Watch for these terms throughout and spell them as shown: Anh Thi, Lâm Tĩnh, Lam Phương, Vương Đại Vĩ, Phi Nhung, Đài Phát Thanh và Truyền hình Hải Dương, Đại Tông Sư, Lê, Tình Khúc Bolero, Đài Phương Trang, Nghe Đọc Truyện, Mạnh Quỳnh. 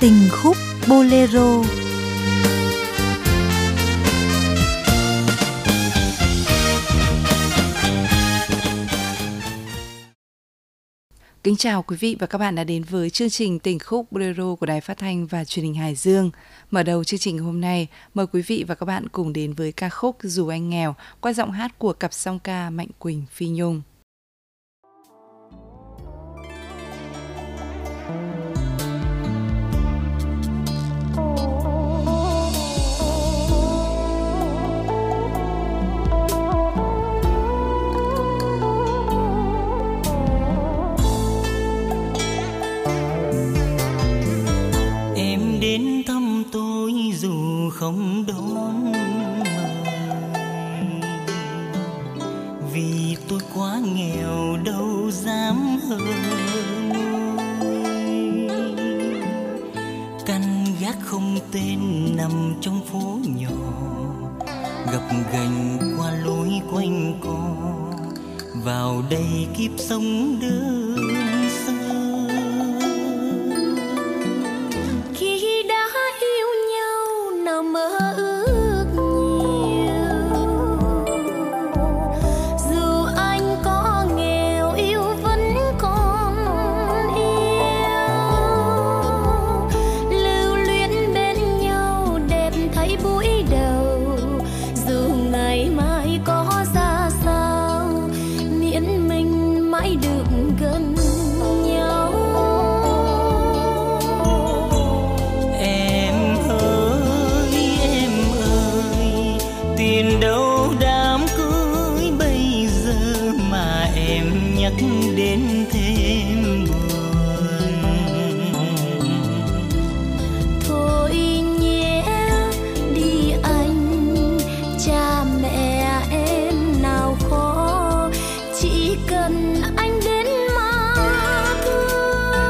Tình khúc Bolero. Kính chào quý vị và các bạn đã đến với chương trình Tình khúc Bolero của Đài Phát thanh và Truyền hình Hải Dương. Mở đầu chương trình hôm nay, mời quý vị và các bạn cùng đến với ca khúc Dù Anh Nghèo qua giọng hát của cặp song ca Mạnh Quỳnh - Phi Nhung. Dù không đón mời, vì tôi quá nghèo đâu dám hơn. Căn gác không tên nằm trong phố nhỏ, gập ghềnh qua lối quanh co. Vào đây kiếp sống đơn sơ. Mơ ước nhiều, dù anh có nghèo yêu vẫn còn yêu. Lưu luyến bên nhau đẹp thấy buổi đầu, dù ngày mai có ra sao miễn mình mãi được gần nhau. Đến thêm buồn thôi nhé, đi anh, cha mẹ em nào khó, chỉ cần anh đến mà thương.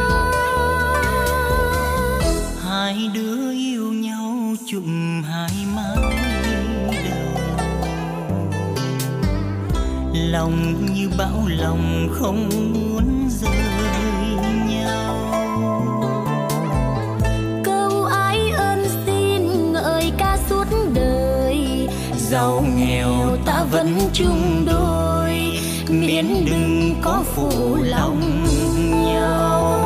Hai đứa yêu nhau chụm hai mái đầu, lòng như bão lòng không muốn rời nhau. Câu ái ơn xin ngợi ca suốt đời, giàu nghèo ta vẫn chung đôi, miễn đừng có phụ lòng nhau.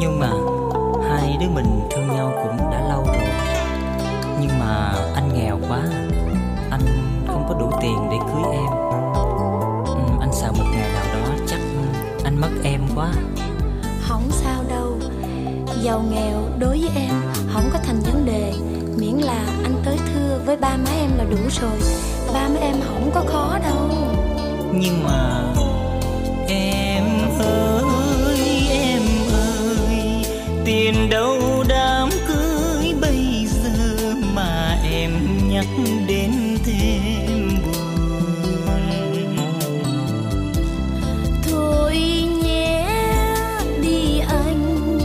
Nhưng mà hai đứa mình thương nhau cũng đã lâu rồi, nhưng mà anh nghèo quá, anh không có đủ tiền để cưới em. Anh sợ một ngày nào đó chắc anh mất em quá. Không sao đâu, giàu nghèo đối với em không có thành vấn đề, miễn là anh tới thưa với ba má em là đủ rồi. Ba má em không có khó đâu. Nhưng mà em ơi, em ơi, tiền đâu đám cưới bây giờ mà em nhắc đến thêm buồn. Thôi nhé, đi anh,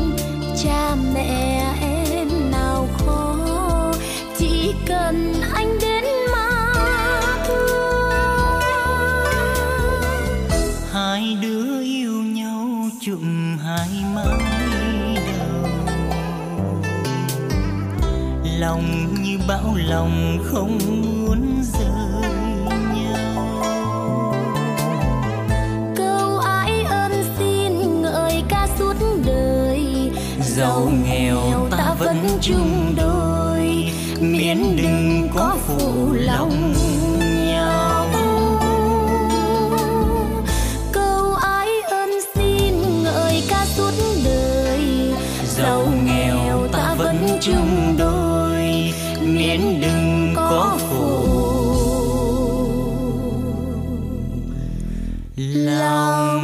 cha mẹ em nào khó, chỉ cần anh đến mà thương. Hai đứa yêu nhau chụm hai mái đầu, lòng như bão lòng không muốn rời nhau. Câu ái ơn xin ngợi ca suốt đời, giàu nghèo ta vẫn chung đôi, miễn đừng có phụ lòng nhau. Câu ái ơn xin ngợi ca suốt đời, giàu nghèo ta vẫn chung đôi, miễn đừng có khổ lòng nhau.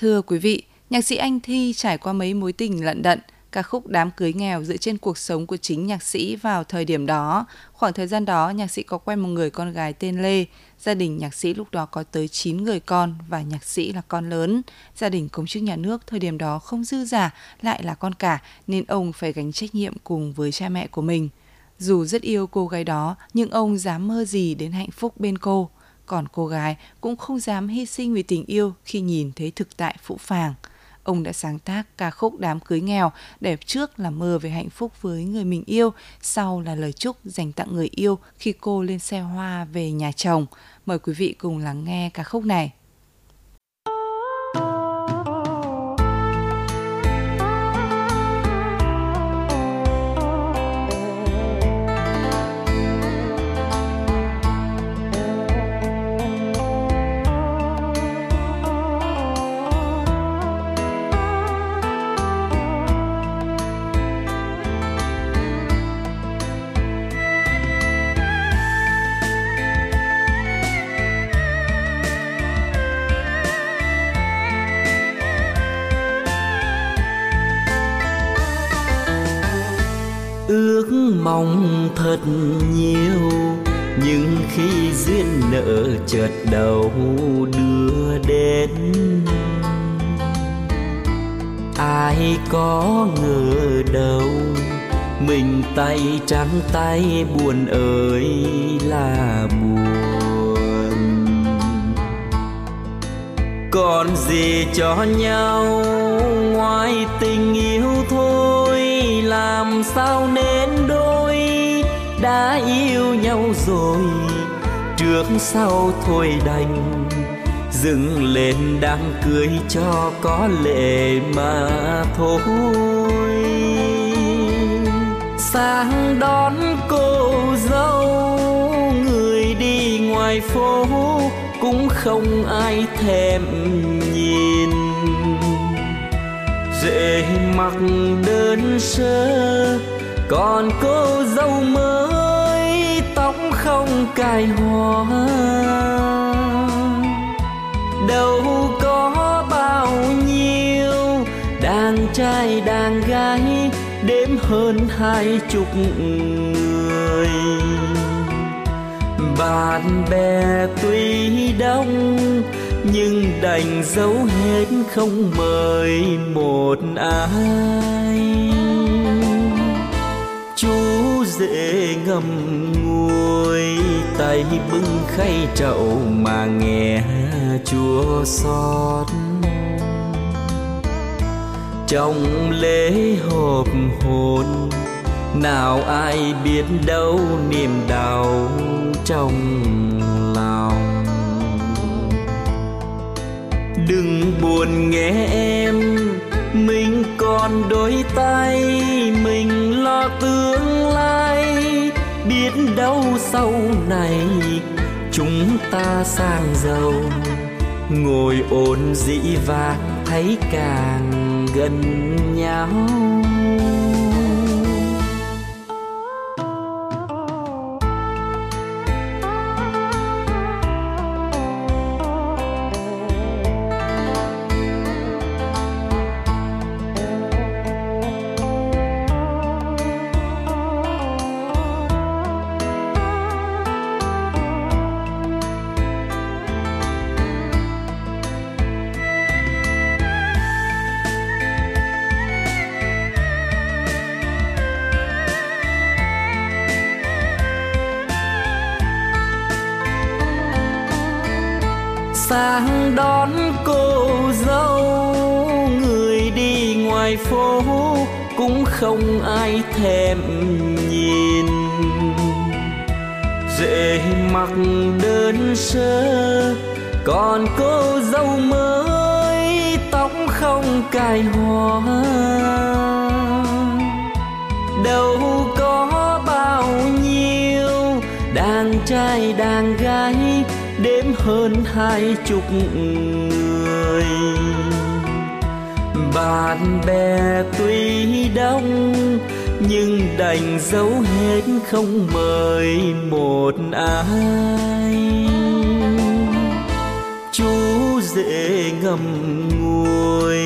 Thưa quý vị, nhạc sĩ Anh Thi trải qua mấy mối tình lận đận, ca khúc Đám cưới nghèo dựa trên cuộc sống của chính nhạc sĩ vào thời điểm đó. Khoảng thời gian đó, nhạc sĩ có quen một người con gái tên Lê. Gia đình nhạc sĩ lúc đó có tới 9 người con và nhạc sĩ là con lớn. Gia đình công chức nhà nước thời điểm đó không dư dả, lại là con cả nên ông phải gánh trách nhiệm cùng với cha mẹ của mình. Dù rất yêu cô gái đó, nhưng ông dám mơ gì đến hạnh phúc bên cô. Còn cô gái cũng không dám hy sinh vì tình yêu khi nhìn thấy thực tại phũ phàng. Ông đã sáng tác ca khúc Đám cưới nghèo để trước là mơ về hạnh phúc với người mình yêu, sau là lời chúc dành tặng người yêu khi cô lên xe hoa về nhà chồng. Mời quý vị cùng lắng nghe ca khúc này. Ước mong thật nhiều, nhưng khi duyên nợ chợt đầu đưa đến, ai có ngờ đâu mình tay trắng tay buồn ơi là buồn. Còn gì cho nhau ngoài tình yêu thôi, làm sao nên đôi đã yêu nhau rồi, trước sau thôi đành dừng lên đám cưới cho có lệ mà thôi. Sáng đón cô dâu, người đi ngoài phố cũng không ai thèm nhìn, rể mặc đơn sơ, còn cô dâu mới tóc không cài hoa. Đâu có bao nhiêu đàn trai đàn gái, đếm hơn 20 người. Bạn bè tuy đông nhưng đành giấu hết không mời một ai. Chú rể ngậm ngùi, tay bưng khay trậu mà nghe chua xót. Trong lễ hợp hôn, nào ai biết đâu niềm đau trong lòng. Đừng buồn nghe em, mình còn đôi tay, mình lo tương lai, biết đâu sau này chúng ta sang giàu, ngồi ôn dĩ vãng thấy càng gần nhau. Sáng đón cô dâu, người đi ngoài phố cũng không ai thèm nhìn, rể mặc đơn sơ, còn cô dâu mới tóc không cài hoa. Đâu có bao nhiêu đàn trai đàn gái, đếm hơn 20 người. Bạn bè tuy đông nhưng đành giấu hết không mời một ai. Chú rể ngậm ngùi,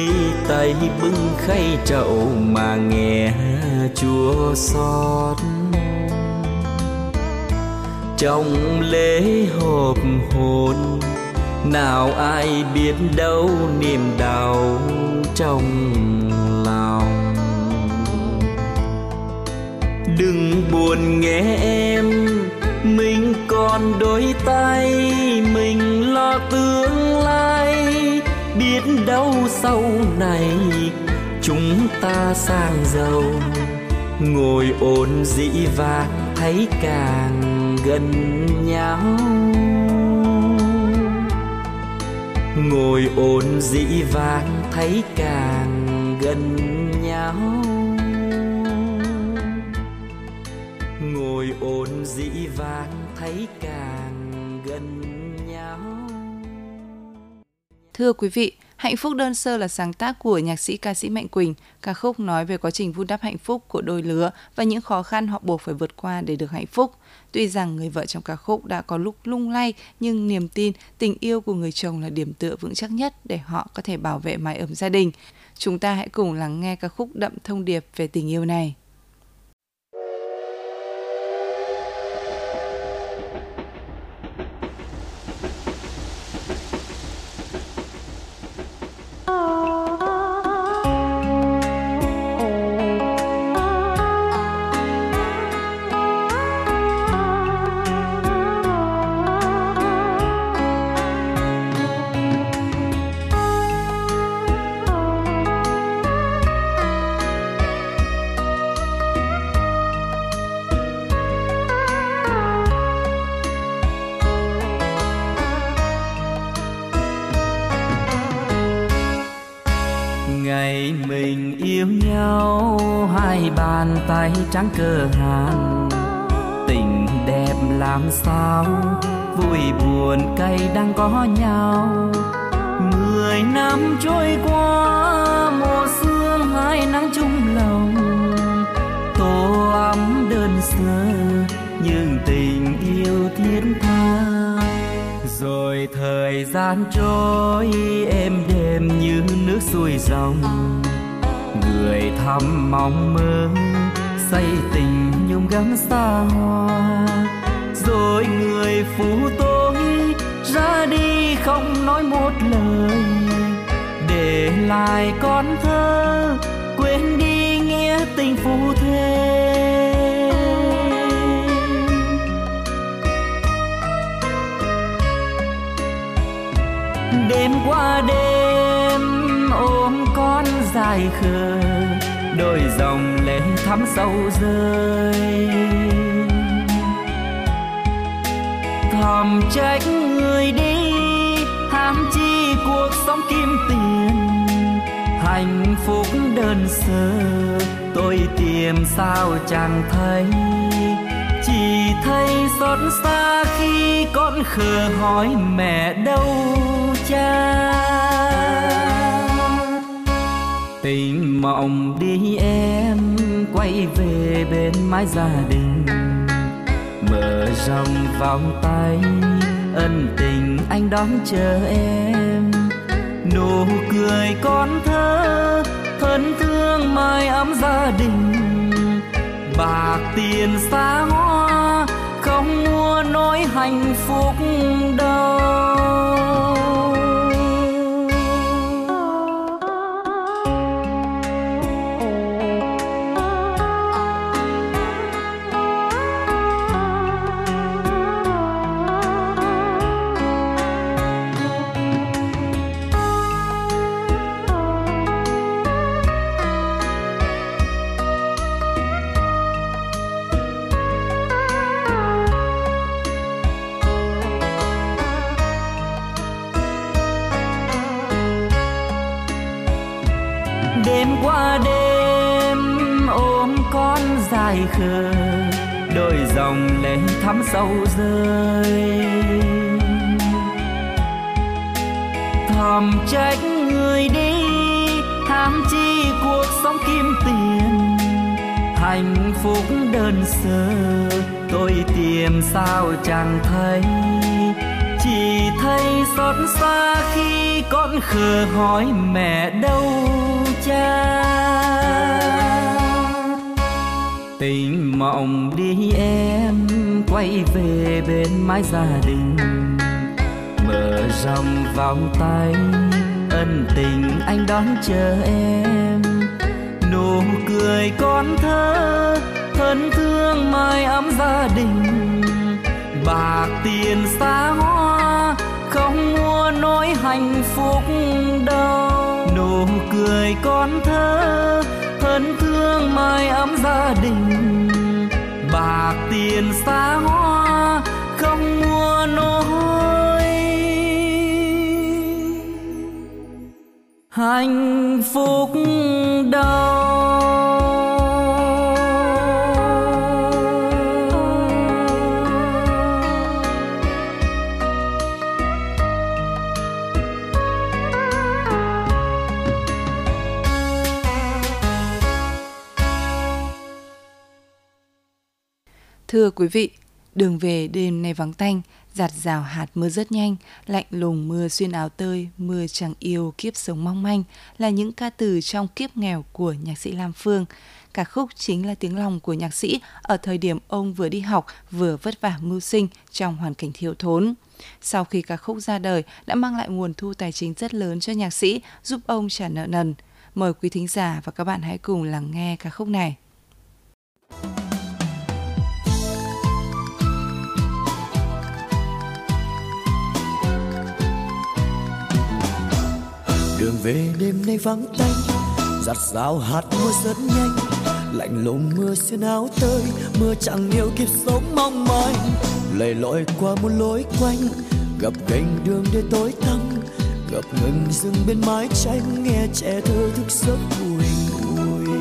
tay đây bưng khay trậu mà nghe chua xót. Trong lễ hợp hồn nào ai biết đâu niềm đau trong lòng. Đừng buồn nghe em, mình còn đôi tay, mình lo tương lai. Biết đâu sau này chúng ta sang giàu, ngồi ổn dĩ và thấy càng gần nhau. Ngồi ổn dĩ và thấy càng gần nhau. Ngồi ổn dĩ và thấy càng gần nhau. Thưa quý vị, Hạnh phúc đơn sơ là sáng tác của nhạc sĩ ca sĩ Mạnh Quỳnh. Ca khúc nói về quá trình vun đắp hạnh phúc của đôi lứa và những khó khăn họ buộc phải vượt qua để được hạnh phúc. Tuy rằng người vợ trong ca khúc đã có lúc lung lay, nhưng niềm tin, tình yêu của người chồng là điểm tựa vững chắc nhất để họ có thể bảo vệ mái ấm gia đình. Chúng ta hãy cùng lắng nghe ca khúc đậm thông điệp về tình yêu này. Tay trắng cơ hàn, tình đẹp làm sao, vui buồn cay đang có nhau. 10 năm trôi qua, mùa sương hai nắng chung lòng, tổ ấm đơn sơ nhưng tình yêu thiết tha. Rồi thời gian trôi êm đềm như nước xuôi dòng, người thăm mong mơ say tình nhung gấm xa hoa. Rồi người phú tôi ra đi không nói một lời, để lại con thơ quên đi nghĩa tình phu thê. Đêm qua đêm ôm con dài khờ, đôi dòng lệ thắm sâu rơi. Thầm trách người đi, ham chi cuộc sống kim tiền. Hạnh phúc đơn sơ tôi tìm sao chẳng thấy, chỉ thấy xót xa khi con khờ hỏi mẹ đâu cha. Tình mộng đi em quay về bên mái gia đình, mở rộng vòng tay ân tình anh đón chờ em. Nụ cười con thơ thân thương mái ấm gia đình, bạc tiền xa hoa không mua nỗi hạnh phúc đâu. Khờ, đôi dòng lệ thắm sâu rơi. Thầm trách người đi, tham chi cuộc sống kim tiền. Hạnh phúc đơn sơ tôi tìm sao chẳng thấy, chỉ thấy xót xa khi con khờ hỏi mẹ đâu cha. Tình mộng đi em quay về bên mái gia đình, mở rộng vòng tay ân tình anh đón chờ em. Nụ cười con thơ thân thương mái ấm gia đình, bạc tiền xa hoa không mua nỗi hạnh phúc đâu. Nụ cười con thơ thân thương mái ấm gia đình, bạc tiền xa hoa không mua nỗi hạnh phúc đâu. Thưa quý vị, đường về đêm nay vắng tanh, giạt rào hạt mưa rất nhanh, lạnh lùng mưa xuyên áo tơi, mưa chẳng yêu kiếp sống mong manh là những ca từ trong Kiếp Nghèo của nhạc sĩ Lam Phương. Ca khúc chính là tiếng lòng của nhạc sĩ ở thời điểm ông vừa đi học vừa vất vả mưu sinh trong hoàn cảnh thiếu thốn. Sau khi ca khúc ra đời đã mang lại nguồn thu tài chính rất lớn cho nhạc sĩ, giúp ông trả nợ nần. Mời quý thính giả và các bạn hãy cùng lắng nghe ca khúc này. Đường về đêm nay vắng tanh, giặt rào hạt mưa rất nhanh, lạnh lùng mưa xuyên áo tơi, mưa chẳng yêu kiếp sống mong mỏi, lầy lội qua muôn lối quanh, gặp gành đường để tối tăm, gặp ngừng dừng bên mái tranh, nghe trẻ thơ thức giấc vui vui.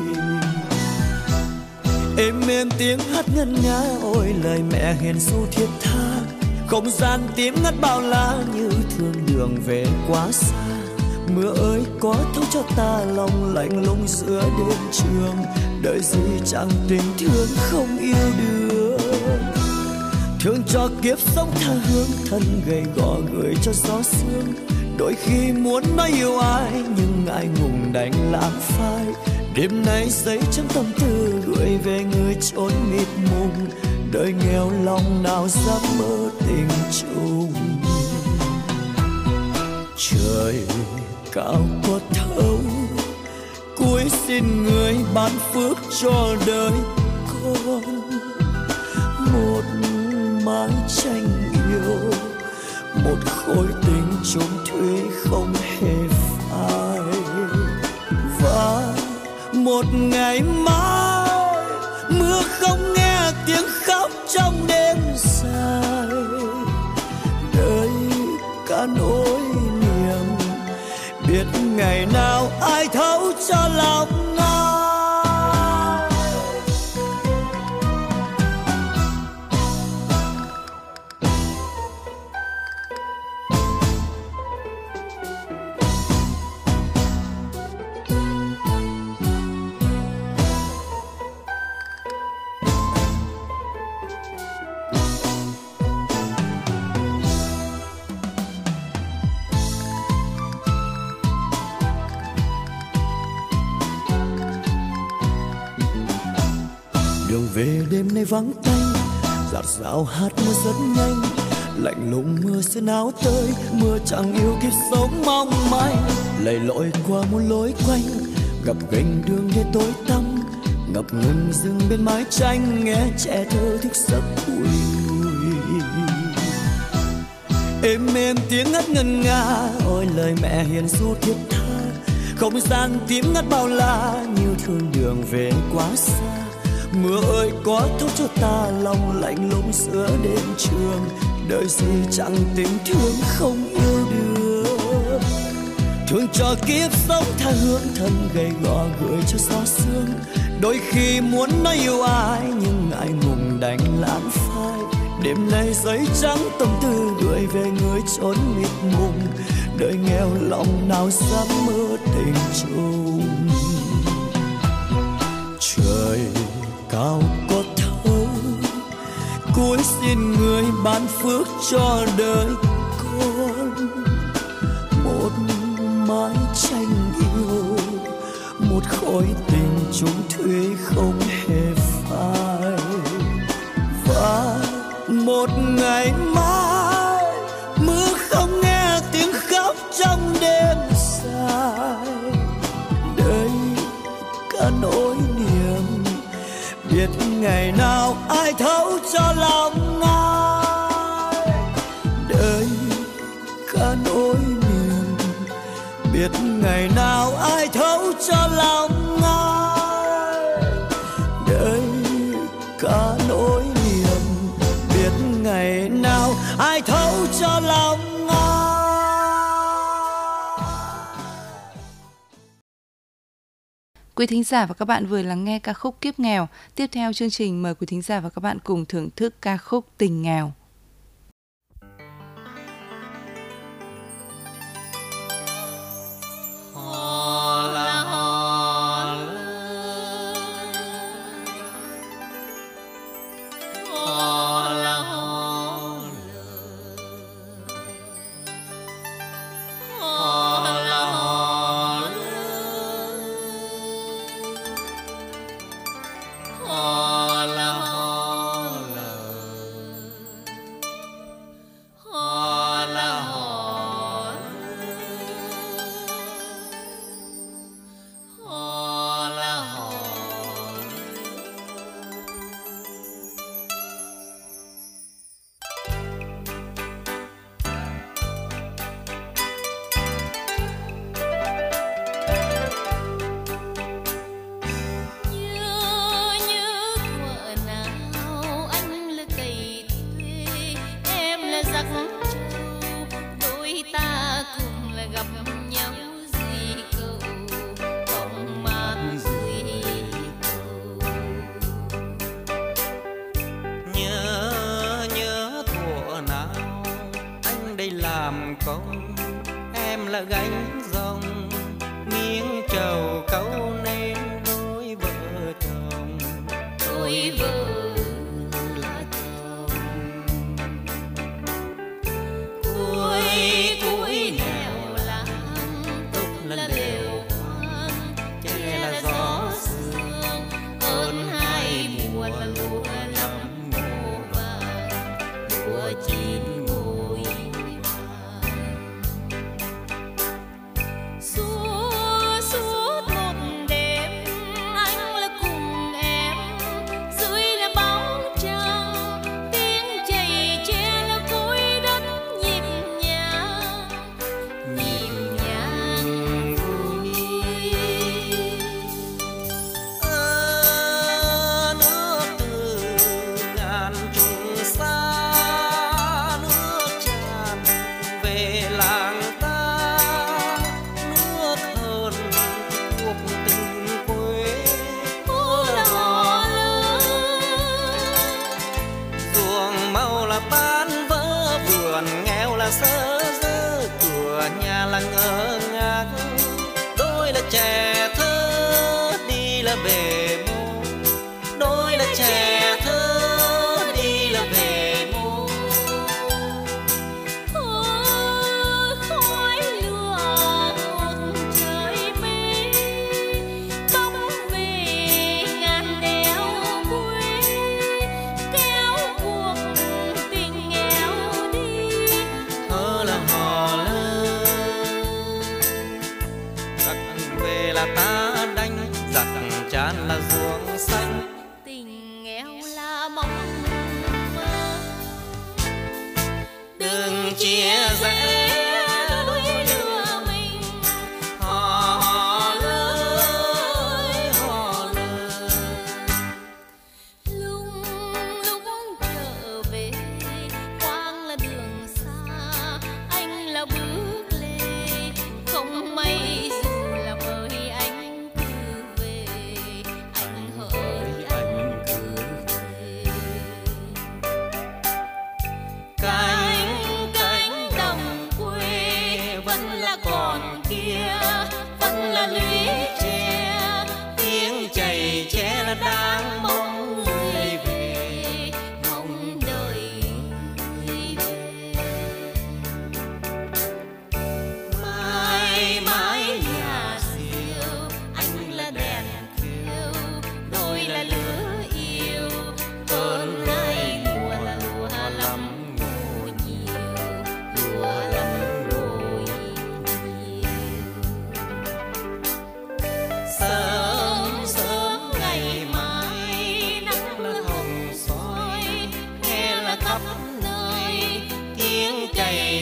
Êm êm tiếng hát ngân nga, ôi lời mẹ hiền ru thiết tha, không gian tiếng ngắt bao la như thương đường về quá xa. Mưa ơi có thấu cho ta lòng lạnh lùng giữa đêm trường, đợi gì chẳng tình thương không yêu được. Thương cho kiếp sống tha hương, thân gầy gò gửi cho gió sương. Đôi khi muốn nói yêu ai nhưng ngại ngùng đành lãng phai. Đêm nay giấy trong tâm tư gửi về người trốn mịt mùng, đời nghèo lòng nào dám mơ tình chung. Trời cao có thấu, cúi xin người ban phước cho đời con, một mái tranh yêu, một khối tình chung thuế không hề phai. Và một ngày mai mưa không nghe tiếng khóc trong đêm dài, đời cả nỗi biết ngày nào ai thấu cho lòng ai. Về đêm nay vắng tanh, giạt rào hạt mưa rất nhanh, lạnh lùng mưa xuyên áo tơi, mưa chẳng yêu kiếp sống mong manh, lầy lội qua muôn lối quanh, gặp gành đường để tối tăm, ngập ngừng dừng bên mái tranh, nghe trẻ thơ thức giấc vui. Êm êm tiếng ngắt ngân nga, ôi lời mẹ hiền ru thiết tha, không gian tiếng ngắt bao la như thương đường về quá xa. Mưa ơi có thấu cho ta lòng lạnh lùng giữa đêm trường, đời gì chẳng tình thương không yêu được. Thương cho kiếp sống tha hương, thân gầy gò gửi cho gió sương. Đôi khi muốn nói yêu ai nhưng ngại ngùng đành lãng phai. Đêm nay giấy trắng tâm tư gửi về người trốn mịt mùng, đời nghèo lòng nào dám mơ tình chung. Trời cao có thấu, cúi xin người ban phước cho đời con, một mái tranh yêu, một khối tình chung thuế không hề phai. Và một ngày mai mưa không nghe tiếng khóc trong đêm dài. Đây cả nỗi niềm biết ngày nào ai thấu cho lòng ai. Đây cả nỗi niềm biết ngày nào ai thấu cho lòng ai. Đây cả nỗi niềm biết ngày nào ai thấu cho lòng ai. Quý thính giả và các bạn vừa lắng nghe ca khúc Kiếp Nghèo. Tiếp theo chương trình mời quý thính giả và các bạn cùng thưởng thức ca khúc Tình Nghèo.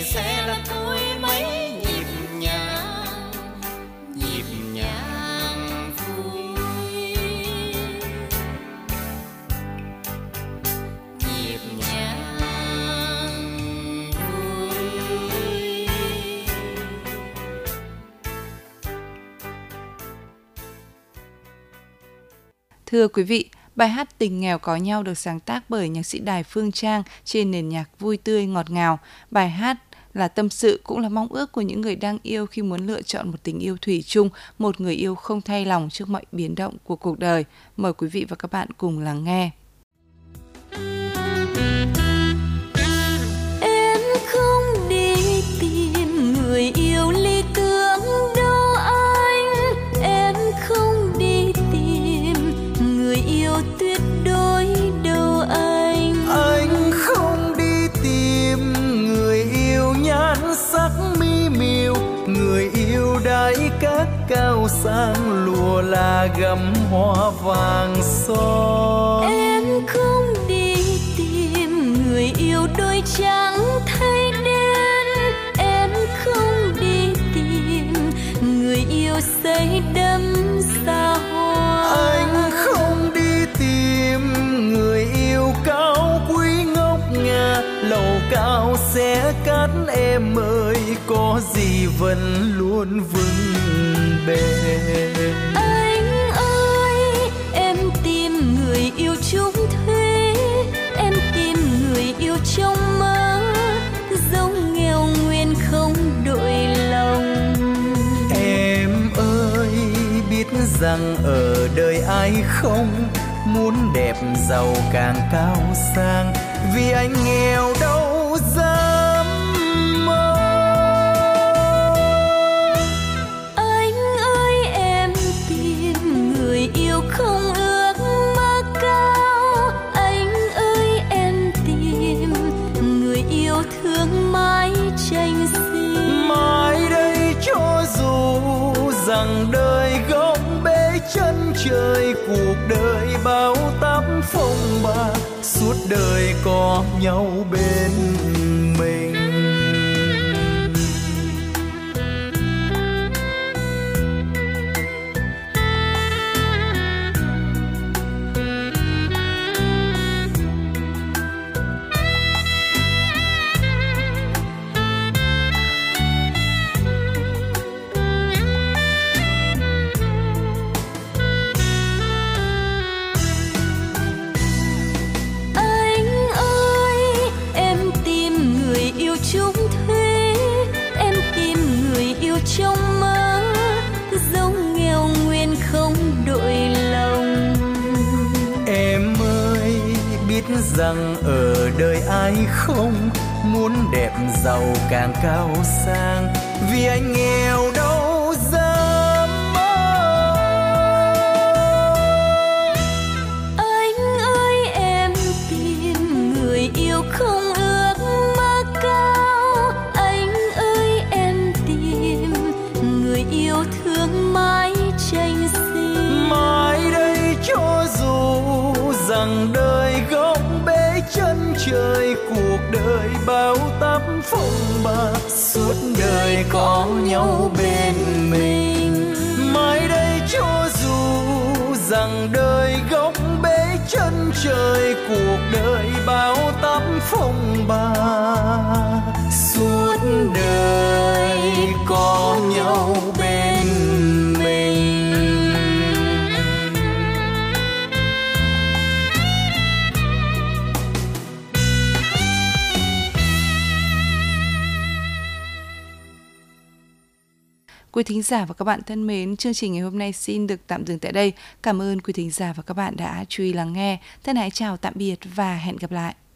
này sẽ làm tôi mấy nhịp nhàng, nhịp nhàng vui, nhịp nhàng vui. Thưa quý vị, bài hát Tình Nghèo Có Nhau được sáng tác bởi nhạc sĩ Đài Phương Trang trên nền nhạc vui tươi ngọt ngào. Bài hát là tâm sự cũng là mong ước của những người đang yêu khi muốn lựa chọn một tình yêu thủy chung, một người yêu không thay lòng trước mọi biến động của cuộc đời. Mời quý vị và các bạn cùng lắng nghe. Em không đi tìm người yêu ly tưởng đâu anh, em không đi tìm người yêu tuyệt đối đâu anh. Anh không đi tìm người yêu nhãn sắc mi miều, người yêu đái các cao sang lùa là gấm hoa vàng son. Em không đi tìm người yêu đôi trắng thay đen, em không đi tìm người yêu say đắm xa hoa. Anh không đi tìm người yêu cao quý ngốc ngà, lầu cao xé cát em ơi, có gì vẫn luôn vững bền. Anh ơi, em tìm người yêu chung thủy, em tìm người yêu trong mơ, dẫu nghèo nguyên không đổi lòng. Em ơi, biết rằng ở đời ai không muốn đẹp giàu càng cao sang, vì anh nghèo đâu ra. Rằng đời gốc bế chân trời, cuộc đời bao táp phong ba, suốt đời có nhau bên mình. Rằng ở đời ai không muốn đẹp giàu càng cao sang, vì anh nghèo đâu dám mơ. Anh ơi, em tìm người yêu không ước mơ cao, anh ơi, em tìm người yêu thương mãi tranh xin. Mãi đây cho dù rằng đời gốc chân trời, cuộc đời bao táp phong ba, suốt đời có nhau bên mình. Mãi đây cho dù rằng đời gốc bế chân trời, cuộc đời bao táp phong ba, suốt đời có nhau bên mình. Quý thính giả và các bạn thân mến, chương trình ngày hôm nay xin được tạm dừng tại đây. Cảm ơn quý thính giả và các bạn đã chú ý lắng nghe. Thân ái chào tạm biệt và hẹn gặp lại.